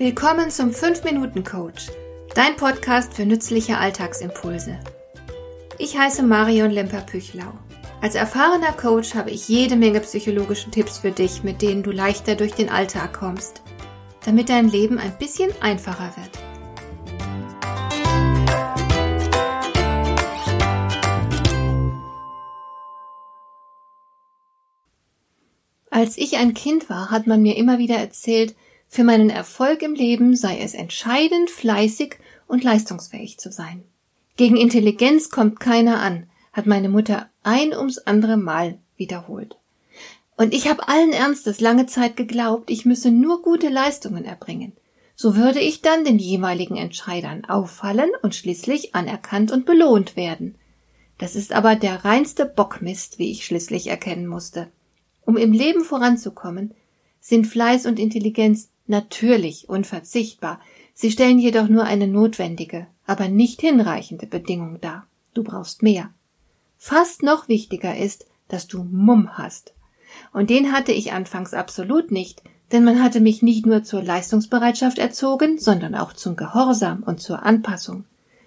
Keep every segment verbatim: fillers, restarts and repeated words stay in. Willkommen zum fünf-Minuten-Coach, dein Podcast für nützliche Alltagsimpulse. Ich heiße Marion Lemper-Püchlau. Als erfahrener Coach habe ich jede Menge psychologische Tipps für dich, mit denen du leichter durch den Alltag kommst, damit dein Leben ein bisschen einfacher wird. Als ich ein Kind war, hat man mir immer wieder erzählt, für meinen Erfolg im Leben sei es entscheidend, fleißig und leistungsfähig zu sein. Gegen Intelligenz kommt keiner an, hat meine Mutter ein ums andere Mal wiederholt. Und ich habe allen Ernstes lange Zeit geglaubt, ich müsse nur gute Leistungen erbringen. So würde ich dann den jeweiligen Entscheidern auffallen und schließlich anerkannt und belohnt werden. Das ist aber der reinste Bockmist, wie ich schließlich erkennen musste. Um im Leben voranzukommen, sind Fleiß und Intelligenz natürlich unverzichtbar. Sie stellen jedoch nur eine notwendige, aber nicht hinreichende Bedingung dar. Du brauchst mehr. Fast noch wichtiger ist, dass du Mumm hast. Und den hatte ich anfangs absolut nicht, denn man hatte mich nicht nur zur Leistungsbereitschaft erzogen, sondern auch zum Gehorsam und zur Anpassung.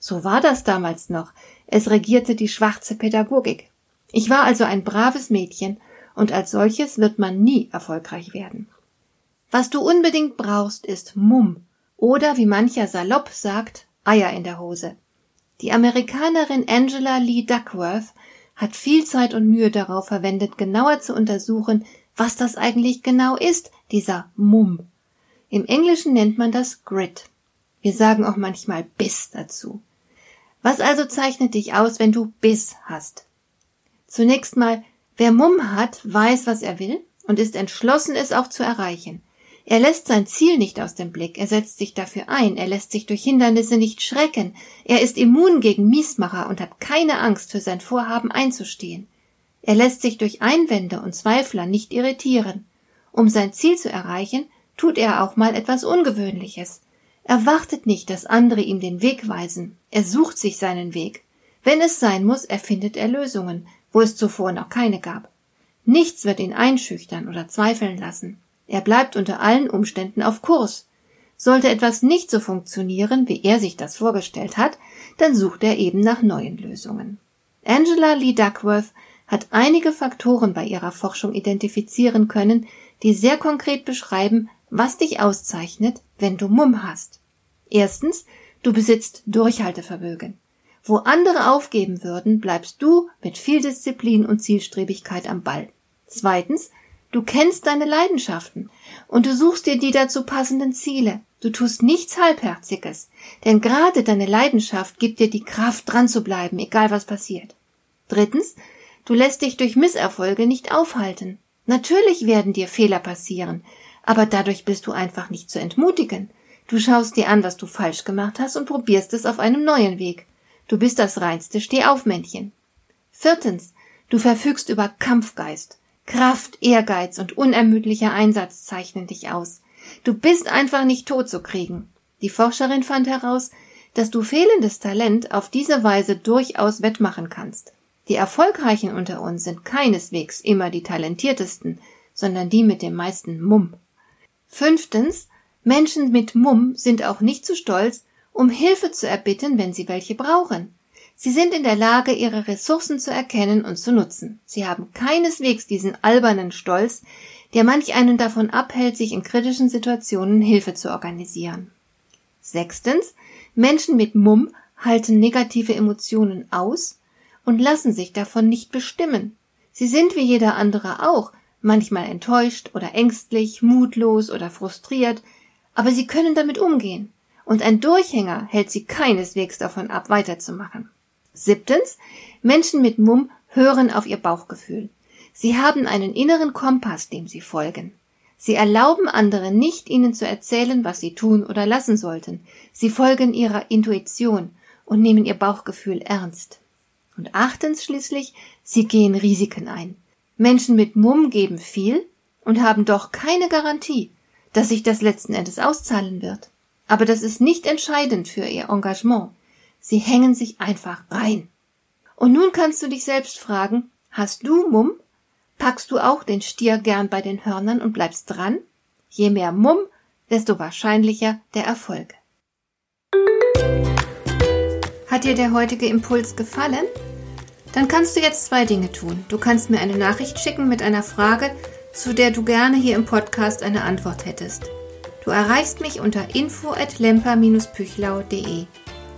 So war das damals noch. Es regierte die schwarze Pädagogik. Ich war also ein braves Mädchen, und als solches wird man nie erfolgreich werden. Was du unbedingt brauchst, ist Mumm oder, wie mancher salopp sagt, Eier in der Hose. Die Amerikanerin Angela Lee Duckworth hat viel Zeit und Mühe darauf verwendet, genauer zu untersuchen, was das eigentlich genau ist, dieser Mumm. Im Englischen nennt man das Grit. Wir sagen auch manchmal Biss dazu. Was also zeichnet dich aus, wenn du Biss hast? Zunächst mal, wer Mumm hat, weiß, was er will und ist entschlossen, es auch zu erreichen. Er lässt sein Ziel nicht aus dem Blick, er setzt sich dafür ein, er lässt sich durch Hindernisse nicht schrecken, er ist immun gegen Miesmacher und hat keine Angst, für sein Vorhaben einzustehen. Er lässt sich durch Einwände und Zweifler nicht irritieren. Um sein Ziel zu erreichen, tut er auch mal etwas Ungewöhnliches. Er wartet nicht, dass andere ihm den Weg weisen, er sucht sich seinen Weg. Wenn es sein muss, erfindet er Lösungen, wo es zuvor noch keine gab. Nichts wird ihn einschüchtern oder zweifeln lassen. Er bleibt unter allen Umständen auf Kurs. Sollte etwas nicht so funktionieren, wie er sich das vorgestellt hat, dann sucht er eben nach neuen Lösungen. Angela Lee Duckworth hat einige Faktoren bei ihrer Forschung identifizieren können, die sehr konkret beschreiben, was dich auszeichnet, wenn du Mumm hast. Erstens, du besitzt Durchhaltevermögen. Wo andere aufgeben würden, bleibst du mit viel Disziplin und Zielstrebigkeit am Ball. Zweitens, du kennst deine Leidenschaften und du suchst dir die dazu passenden Ziele. Du tust nichts Halbherziges, denn gerade deine Leidenschaft gibt dir die Kraft, dran zu bleiben, egal was passiert. Drittens, du lässt dich durch Misserfolge nicht aufhalten. Natürlich werden dir Fehler passieren, aber dadurch bist du einfach nicht zu entmutigen. Du schaust dir an, was du falsch gemacht hast und probierst es auf einem neuen Weg. Du bist das reinste Stehaufmännchen. Viertens, du verfügst über Kampfgeist. Kraft, Ehrgeiz und unermüdlicher Einsatz zeichnen dich aus. Du bist einfach nicht tot zu kriegen. Die Forscherin fand heraus, dass du fehlendes Talent auf diese Weise durchaus wettmachen kannst. Die Erfolgreichen unter uns sind keineswegs immer die talentiertesten, sondern die mit dem meisten Mumm. Fünftens, Menschen mit Mumm sind auch nicht zu stolz, um Hilfe zu erbitten, wenn sie welche brauchen. Sie sind in der Lage, ihre Ressourcen zu erkennen und zu nutzen. Sie haben keineswegs diesen albernen Stolz, der manch einen davon abhält, sich in kritischen Situationen Hilfe zu organisieren. Sechstens, Menschen mit Mumm halten negative Emotionen aus und lassen sich davon nicht bestimmen. Sie sind wie jeder andere auch, manchmal enttäuscht oder ängstlich, mutlos oder frustriert, aber sie können damit umgehen. Und ein Durchhänger hält sie keineswegs davon ab, weiterzumachen. Siebtens, Menschen mit Mumm hören auf ihr Bauchgefühl. Sie haben einen inneren Kompass, dem sie folgen. Sie erlauben anderen nicht, ihnen zu erzählen, was sie tun oder lassen sollten. Sie folgen ihrer Intuition und nehmen ihr Bauchgefühl ernst. Und achtens schließlich, sie gehen Risiken ein. Menschen mit Mumm geben viel und haben doch keine Garantie, dass sich das letzten Endes auszahlen wird. Aber das ist nicht entscheidend für ihr Engagement. Sie hängen sich einfach rein. Und nun kannst du dich selbst fragen, hast du Mumm? Packst du auch den Stier gern bei den Hörnern und bleibst dran? Je mehr Mumm, desto wahrscheinlicher der Erfolg. Hat dir der heutige Impuls gefallen? Dann kannst du jetzt zwei Dinge tun. Du kannst mir eine Nachricht schicken mit einer Frage, zu der du gerne hier im Podcast eine Antwort hättest. Du erreichst mich unter info at lemper dash püchlau punkt de.